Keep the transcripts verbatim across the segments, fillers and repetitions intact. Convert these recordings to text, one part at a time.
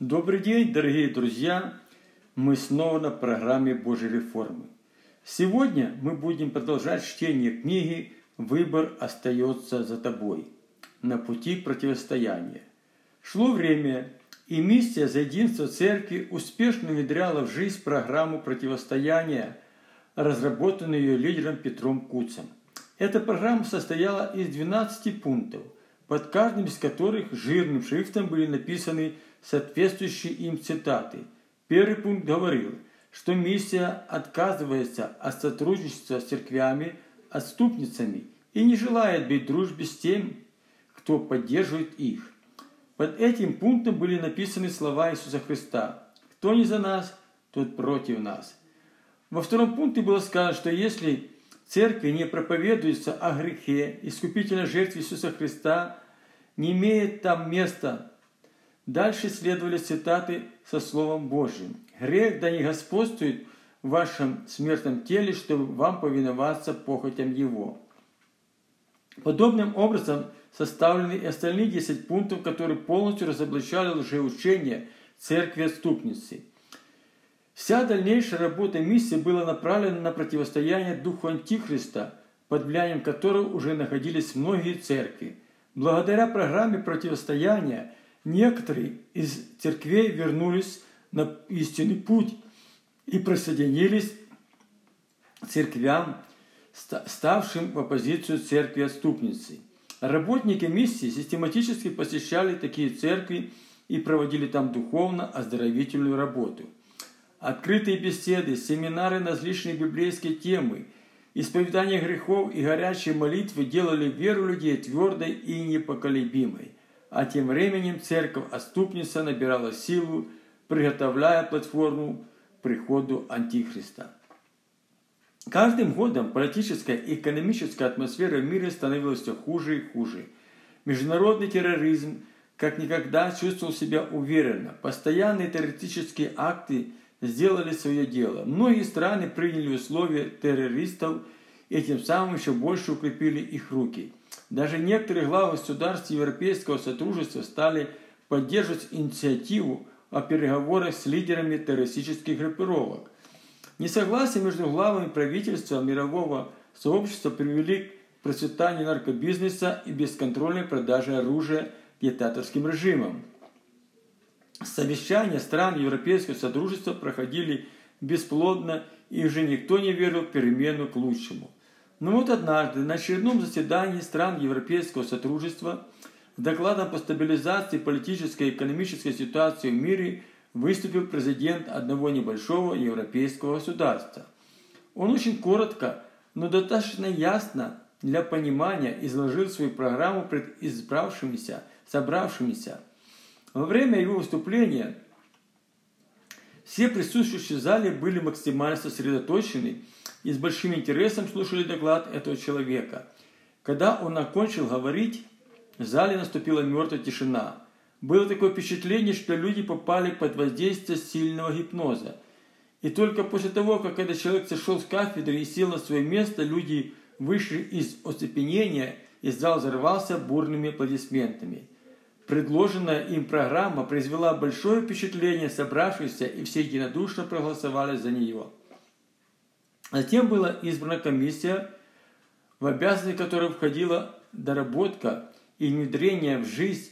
Добрый день, дорогие друзья! Мы снова на программе Божьей реформы. Сегодня мы будем продолжать чтение книги «Выбор остается за тобой. На пути противостояния». Шло время, и миссия «За единство Церкви» успешно внедряла в жизнь программу противостояния, разработанную ее лидером Петром Куцем. Эта программа состояла из двенадцати пунктов, под каждым из которых жирным шрифтом были написаны соответствующие им цитаты. Первый пункт говорил, что миссия отказывается от сотрудничества с церквями, отступницами и не желает быть в дружбе с теми, кто поддерживает их. Под этим пунктом были написаны слова Иисуса Христа: «Кто не за нас, тот против нас». Во втором пункте было сказано, что если церкви не проповедуется о грехе, искупительной жертве Иисуса Христа, не имеет там места. Дальше следовали цитаты со Словом Божьим. «Грех да не господствует в вашем смертном теле, чтобы вам повиноваться похотям его». Подобным образом составлены и остальные десять пунктов, которые полностью разоблачали лжеучение церкви-отступницы. Вся дальнейшая работа миссии была направлена на противостояние духу Антихриста, под влиянием которого уже находились многие церкви. Благодаря программе противостояния некоторые из церквей вернулись на истинный путь и присоединились к церквям, ставшим в оппозицию церкви-отступницы. Работники миссии систематически посещали такие церкви и проводили там духовно-оздоровительную работу. Открытые беседы, семинары на различные библейские темы, исповедание грехов и горячие молитвы делали веру людей твердой и непоколебимой. А тем временем церковь-отступница набирала силу, приготовляя платформу к приходу Антихриста. Каждым годом политическая и экономическая атмосфера в мире становилась все хуже и хуже. Международный терроризм как никогда чувствовал себя уверенно. Постоянные террористические акты сделали свое дело. Многие страны приняли условия террористов и тем самым еще больше укрепили их руки. Даже некоторые главы государств европейского сотрудничества стали поддерживать инициативу о переговорах с лидерами террористических группировок. Несогласие между главами правительства мирового сообщества привели к процветанию наркобизнеса и бесконтрольной продаже оружия диктаторским режимам. Совещания стран европейского содружества проходили бесплодно, и уже никто не верил в перемену к лучшему. Но вот однажды на очередном заседании стран Европейского Содружества с докладом по стабилизации политической и экономической ситуации в мире выступил президент одного небольшого европейского государства. Он очень коротко, но достаточно ясно для понимания изложил свою программу пред избравшимися, собравшимися. Во время его выступления все присутствующие в зале были максимально сосредоточены и с большим интересом слушали доклад этого человека. Когда он окончил говорить, в зале наступила мертвая тишина. Было такое впечатление, что люди попали под воздействие сильного гипноза. И только после того, как этот человек сошел с кафедры и сел на свое место, люди вышли из оцепенения, и зал взорвался бурными аплодисментами. Предложенная им программа произвела большое впечатление собравшихся, и все единодушно проголосовали за нее. Затем была избрана комиссия, в обязанности которой входила доработка и внедрение в жизнь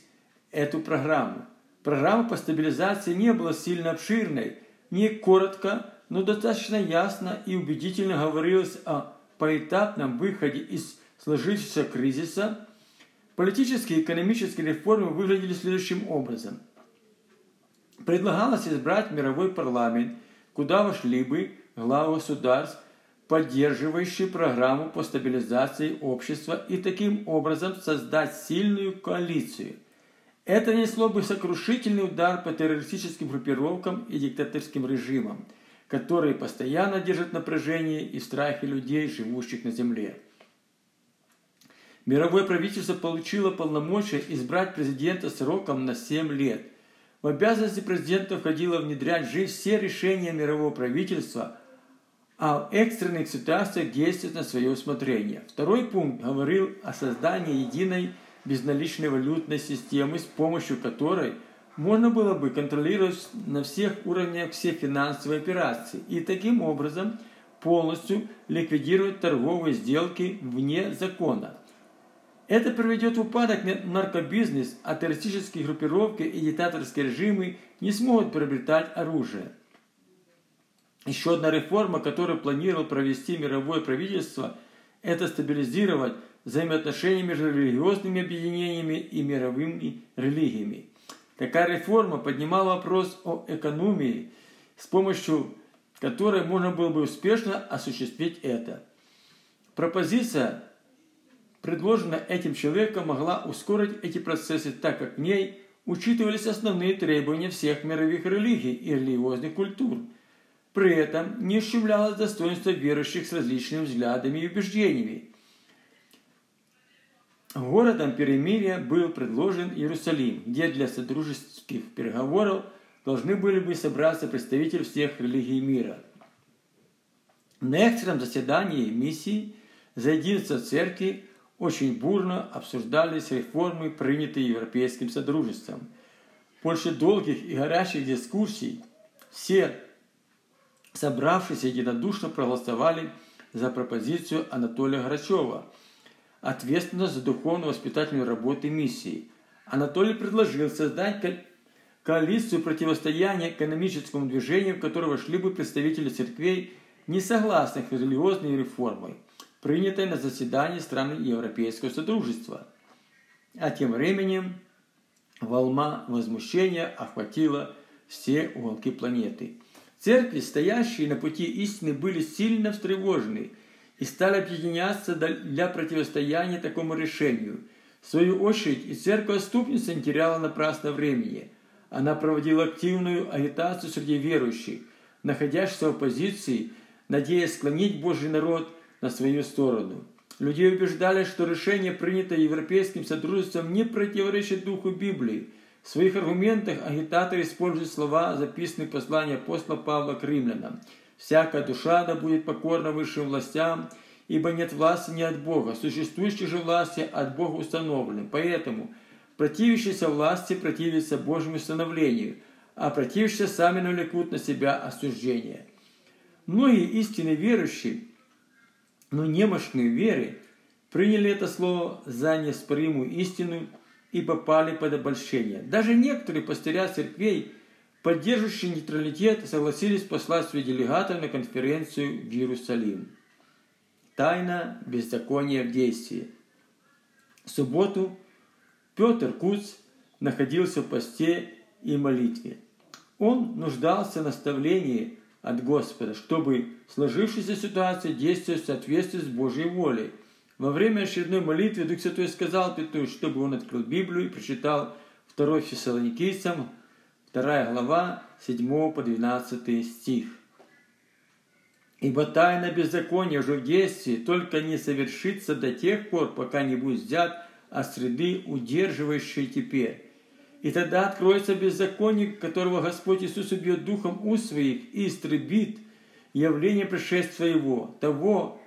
эту программу. Программа по стабилизации не была сильно обширной, не коротко, но достаточно ясно и убедительно говорилось о поэтапном выходе из сложившегося кризиса. Политические и экономические реформы выглядели следующим образом. Предлагалось избрать мировой парламент, куда вошли бы главы государств, поддерживающие программу по стабилизации общества, и таким образом создать сильную коалицию. Это несло бы сокрушительный удар по террористическим группировкам и диктаторским режимам, которые постоянно держат напряжение и страхи людей, живущих на земле. Мировое правительство получило полномочия избрать президента сроком на семь лет. В обязанности президента входило внедрять в жизнь все решения мирового правительства, а в экстренных ситуациях действовать на свое усмотрение. Второй пункт говорил о создании единой безналичной валютной системы, с помощью которой можно было бы контролировать на всех уровнях все финансовые операции и таким образом полностью ликвидировать торговые сделки вне закона. Это приведет в упадок наркобизнес, а террористические группировки и диктаторские режимы не смогут приобретать оружие. Еще одна реформа, которую планировал провести мировое правительство, это стабилизировать взаимоотношения между религиозными объединениями и мировыми религиями. Такая реформа поднимала вопрос о экономии, с помощью которой можно было бы успешно осуществить это. Пропозиция, предложенная этим человеком, могла ускорить эти процессы, так как в ней учитывались основные требования всех мировых религий и религиозных культур. При этом не ущемлялось достоинство верующих с различными взглядами и убеждениями. Городом перемирия был предложен Иерусалим, где для содружеских переговоров должны были бы собраться представители всех религий мира. На экстренном заседании миссии «За единство Церкви» очень бурно обсуждались реформы, принятые Европейским Содружеством. После долгих и горячих дискуссий все собравшиеся единодушно проголосовали за пропозицию Анатолия Грачева, ответственного за духовно-воспитательную работу и миссии. Анатолий предложил создать коалицию противостояния экономическому движению, в которое вошли бы представители церквей, не согласных с религиозной реформой, принятой на заседании стран Европейского Содружества. А тем временем волна возмущения охватила все уголки планеты. Церкви, стоящие на пути истины, были сильно встревожены и стали объединяться для противостояния такому решению. В свою очередь и церковь-отступница не теряла напрасно времени. Она проводила активную агитацию среди верующих, находящихся в оппозиции, надеясь склонить Божий народ на свою сторону. Людей убеждали, что решение, принятое Европейским Содружеством, не противоречит духу Библии. В своих аргументах агитаторы используют слова, записанные в послании апостола Павла к римлянам. «Всякая душа да будет покорна высшим властям, ибо нет власти не от Бога, существующие же власти от Бога установлены. Поэтому противящиеся власти противятся Божьему установлению, а противящиеся сами навлекут на себя осуждение». Многие истинно верующие, но немощные веры, приняли это слово за неоспоримую истину и попали под обольщение. Даже некоторые пастыря церквей, поддерживающие нейтралитет, согласились послать своих делегатов на конференцию в Иерусалим. Тайна беззакония в действии. В субботу Петр Куц находился в посте и молитве. Он нуждался в наставлении от Господа, чтобы сложившаяся ситуация действовала в соответствии с Божьей волей. Во время очередной молитвы Дух Святой сказал Петру, чтобы он открыл Библию и прочитал второе Фессалоникийцам, вторая глава, седьмой по двенадцатый стих. «Ибо тайна беззакония уже в действии, только не совершится до тех пор, пока не будет взят от среды, удерживающей теперь. И тогда откроется беззаконник, которого Господь Иисус убьет духом уст своих и истребит явление пришествия его, того,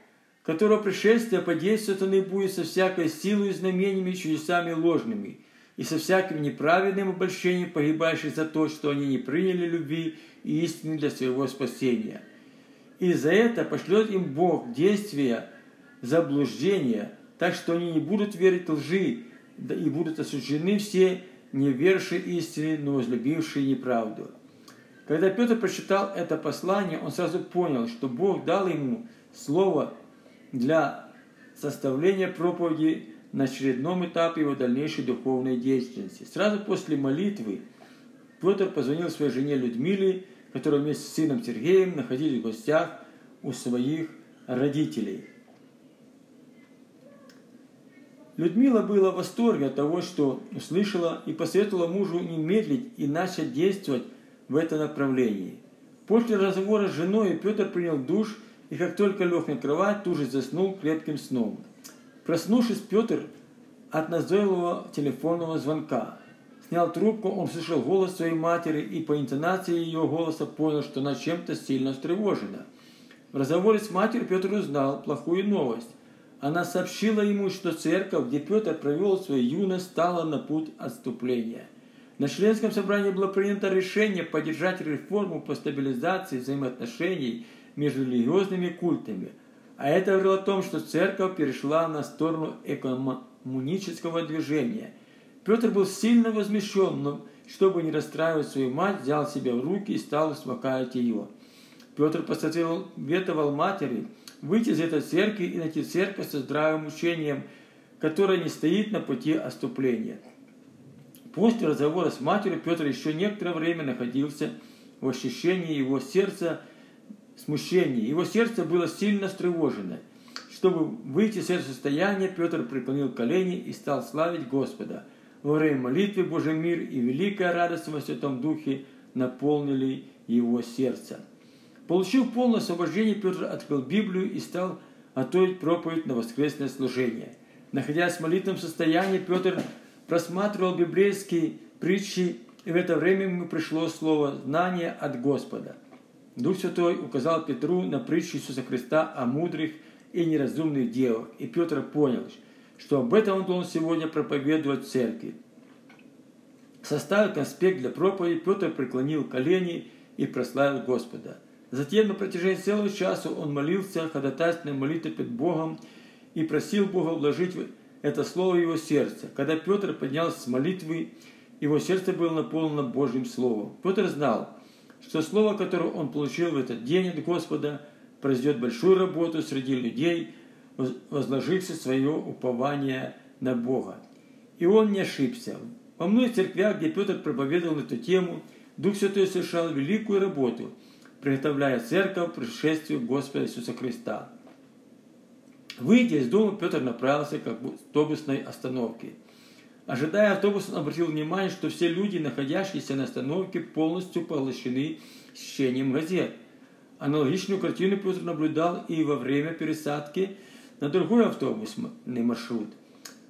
которого пришествие по действию сатаны будет со всякой силой, знамениями и чудесами ложными, и со всяким неправедным обольщением погибающих за то, что они не приняли любви и истины для своего спасения. И за это пошлет им Бог действия заблуждения, так что они не будут верить лжи, да и будут осуждены все, не вершие истины, но возлюбившие неправду». Когда Петр прочитал это послание, он сразу понял, что Бог дал ему слово для составления проповеди на очередном этапе его дальнейшей духовной деятельности. Сразу после молитвы Петр позвонил своей жене Людмиле, которая вместе с сыном Сергеем находились в гостях у своих родителей. Людмила была в восторге от того, что услышала, и посоветовала мужу не медлить и начать действовать в этом направлении. После разговора с женой Петр принял душ и, как только лег на кровать, тут же заснул крепким сном. Проснувшись, Петр от назойливого телефонного звонка. Снял трубку, он слышал голос своей матери и по интонации ее голоса понял, что она чем-то сильно встревожена. В разговоре с матерью Петр узнал плохую новость. Она сообщила ему, что церковь, где Петр провел свою юность, стала на путь отступления. На членском собрании было принято решение поддержать реформу по стабилизации взаимоотношений между религиозными культами. А это говорило о том, что церковь перешла на сторону экоммунического движения. Петр был сильно возмещен, но, чтобы не расстраивать свою мать, взял себя в руки и стал успокаивать ее. Петр посоветовал матери выйти из этой церкви и найти церковь со здравым учением, которая не стоит на пути отступления. После разговора с матерью Петр еще некоторое время находился в ощущении его сердца смущения. Его сердце было сильно встревожено. Чтобы выйти из этого состояния, Петр преклонил колени и стал славить Господа. Во время молитвы Божий мир и великая радость во Святом Духе наполнили его сердце. Получив полное освобождение, Петр открыл Библию и стал готовить проповедь на воскресное служение. Находясь в молитвенном состоянии, Петр просматривал библейские притчи, и в это время ему пришло слово «знание от Господа». Дух Святой указал Петру на притчу Иисуса Христа о мудрых и неразумных делах, и Петр понял, что об этом он должен сегодня проповедовать в церкви. Составив конспект для проповеди, Петр преклонил колени и прославил Господа. Затем на протяжении целого часа он молился ходатайственной молитвой перед Богом и просил Бога вложить это слово в его сердце. Когда Петр поднялся с молитвы, его сердце было наполнено Божьим словом. Петр знал, что слово, которое он получил в этот день от Господа, произведет большую работу среди людей, возложивших свое упование на Бога. И он не ошибся. Во многих церквях, где Петр проповедовал эту тему, Дух Святой совершал великую работу, приготовляя церковь к пришествию Господа Иисуса Христа. Выйдя из дома, Петр направился к автобусной остановке. Ожидая автобуса, он обратил внимание, что все люди, находящиеся на остановке, полностью поглощены чтением газет. Аналогичную картину Петр наблюдал и во время пересадки на другой автобусный маршрут.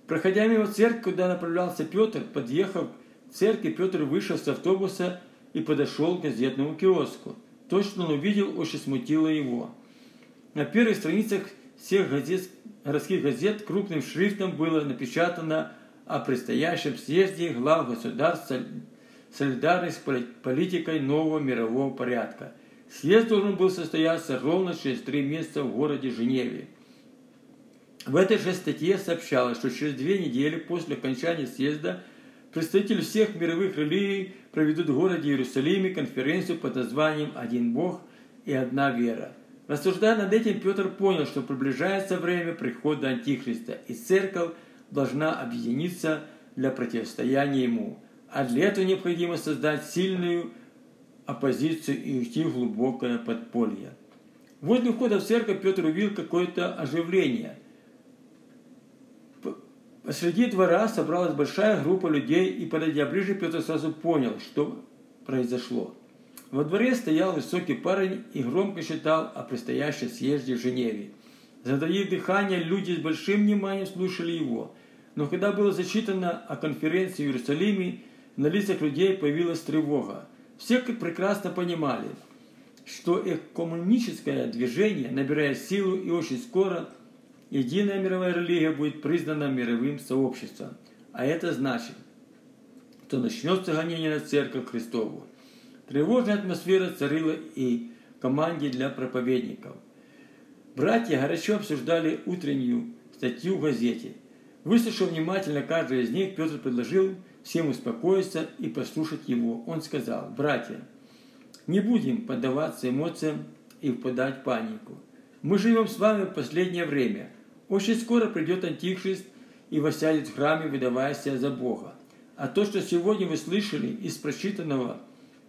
Проходя мимо церкви, куда направлялся Петр, подъехав к церкви, Петр вышел с автобуса и подошел к газетному киоску. То, что он увидел, очень смутило его. На первых страницах всех газет, городских газет крупным шрифтом было напечатано о предстоящем съезде глав государств солидарных с политикой нового мирового порядка. Съезд должен был состояться ровно через три месяца в городе Женеве. В этой же статье сообщалось, что через две недели после окончания съезда представители всех мировых религий проведут в городе Иерусалиме конференцию под названием «Один Бог и одна вера». Рассуждая над этим, Петр понял, что приближается время прихода Антихриста, и церковь должна объединиться для противостояния ему. А для этого необходимо создать сильную оппозицию и уйти в глубокое подполье. Возле входа в церковь Петр увидел какое-то оживление. Посреди двора собралась большая группа людей, и, подойдя ближе, Петр сразу понял, что произошло. Во дворе стоял высокий парень и громко читал о предстоящем съезде в Женеве. Затаив дыхание, люди с большим вниманием слушали его. Но когда было зачитано о конференции в Иерусалиме, на лицах людей появилась тревога. Все прекрасно понимали, что экоммуническое движение, набирая силу, и очень скоро единая мировая религия будет признана мировым сообществом. А это значит, что начнется гонение на церковь Христову. Тревожная атмосфера царила и в команде для проповедников. Братья горячо обсуждали утреннюю статью в газете. Выслушав внимательно каждого из них, Петр предложил всем успокоиться и послушать его. Он сказал: «Братья, не будем поддаваться эмоциям и впадать в панику. Мы живем с вами в последнее время. Очень скоро придет Антихрист и воссядет в храме, выдавая себя за Бога. А то, что сегодня вы слышали из прочитанного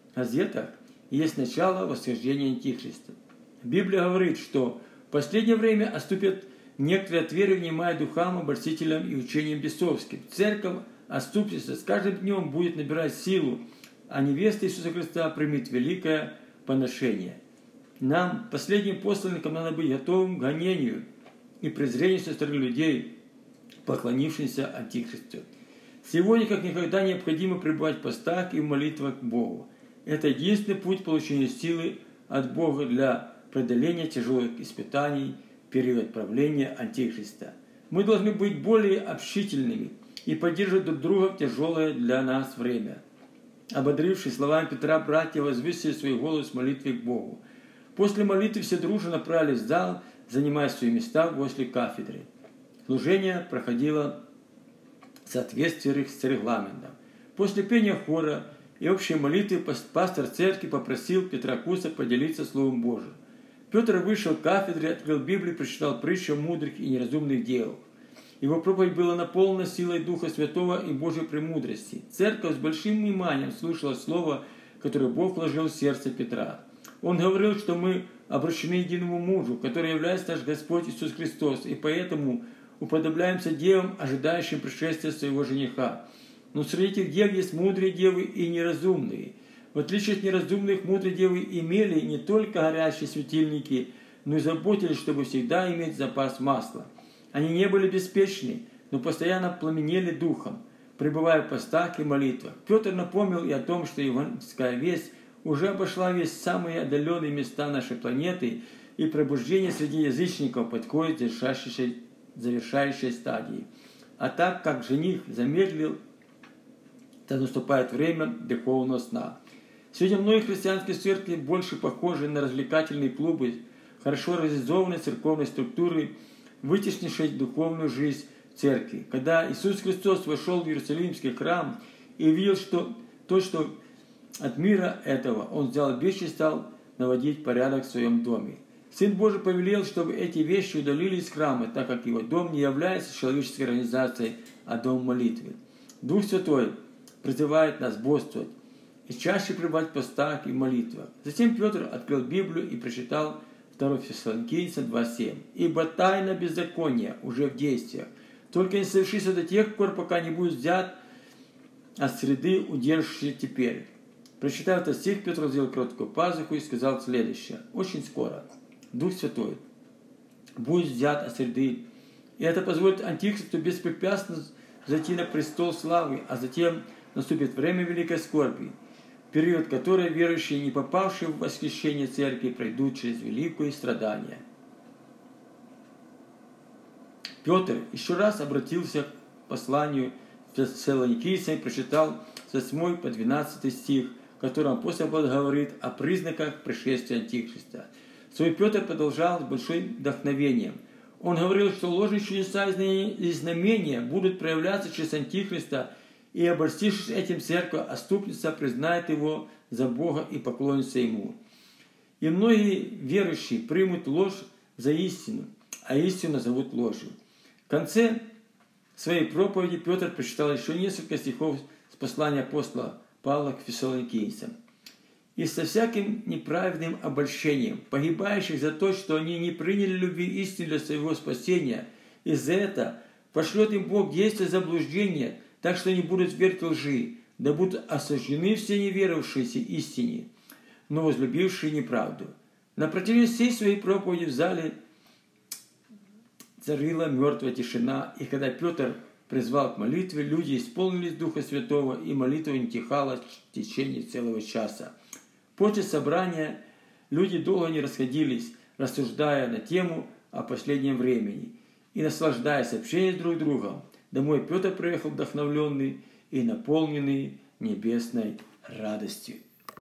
в газетах, есть начало восхождения Антихриста. Библия говорит, что в последнее время отступят некоторые от веры, внимая духам, обольстителям и учениям бесовским. Церковь отступится, с каждым днем будет набирать силу, а невеста Иисуса Христа примет великое поношение. Нам, последним посланникам, надо быть готовым к гонению и презрению со стороны людей, поклонившихся Антихристу. Сегодня, как никогда, необходимо пребывать в постах и в молитвах к Богу. Это единственный путь получения силы от Бога для преодоления тяжелых испытаний в период правления Антихриста. Мы должны быть более общительными и поддерживать друг друга в тяжелое для нас время. ободрившись словами Петра, братья возвысили свой голос в молитве к Богу. После молитвы все дружно направились в зал, занимая свои места возле кафедры. Служение проходило в соответствии с регламентом. После пения хора и общей молитвы пастор церкви попросил Петра Куца поделиться Словом Божьим. Петр вышел к кафедре, открыл Библию, прочитал притчу мудрых и неразумных дел. Его проповедь была наполнена силой Духа Святого и Божьей премудрости. Церковь с большим вниманием слушала слово, которое Бог вложил в сердце Петра. Он говорил, что мы обращены единому мужу, который является наш Господь Иисус Христос, и поэтому уподобляемся девам, ожидающим пришествия своего жениха. Но среди этих дев есть мудрые девы и неразумные. В отличие от неразумных, мудрые девы имели не только горящие светильники, но и заботились, чтобы всегда иметь запас масла. Они не были беспечны, но постоянно пламенели духом, пребывая в постах и молитвах. Петр напомнил и о том, что евангельская весть уже обошла весь самые отдаленные места нашей планеты, и пробуждение среди язычников подходит к завершающей, завершающей стадии. А так как жених замедлил, то наступает время духовного сна. Сегодня многие христианские церкви больше похожи на развлекательные клубы, хорошо организованные церковные структуры, вытеснившие духовную жизнь церкви. Когда Иисус Христос вошел в Иерусалимский храм и видел, что то, что от мира этого, Он взял вещи и стал наводить порядок в своем доме. Сын Божий повелел, чтобы эти вещи удалили из храма, так как его дом не является человеческой организацией, а дом молитвы. Дух Святой призывает нас бодрствовать и чаще пребывать в постах и молитвах. Затем Петр открыл Библию и прочитал второе Фессалоникийцам два семь. «Ибо тайна беззакония уже в действиях, только не совершится до тех пор, пока не будет взят от среды, удерживающей теперь». Прочитав этот стих, Петр взял короткую пазуху и сказал следующее. Очень скоро Дух Святой будет взят от среды, и это позволит Антихристу беспрепятственно зайти на престол славы, а затем наступит время великой скорби, в период которой верующие, не попавшие в восхищение церкви, пройдут через великое страдание. Петр еще раз обратился к посланию Фессалоникийцам и прочитал с восьмого по двенадцатый стих, которым апостол говорит о признаках пришествия Антихриста. Свой Петр продолжал с большим вдохновением. Он говорил, что ложные чудеса и знамения будут проявляться через Антихриста, и, обольстившись этим, церковь отступница признает его за Бога и поклонится ему. И многие верующие примут ложь за истину, а истину назовут ложью. В конце своей проповеди Петр прочитал еще несколько стихов с послания апостола Павла к Фессалоникийцам. «И со всяким неправедным обольщением, погибающих за то, что они не приняли любви истины для своего спасения, и за это пошлет им Бог действие заблуждения, так что они будут верить лжи, да будут осуждены все неверовавшиеся истине, но возлюбившие неправду». На протяжении всей своей проповеди в зале царила мертвая тишина, и когда Петр призвал к молитве, люди исполнились Духа Святого, и молитва не тихала в течение целого часа. После собрания люди долго не расходились, рассуждая на тему о последнем времени и наслаждаясь общением друг с другом. Домой Петр приехал вдохновленный и наполненный небесной радостью.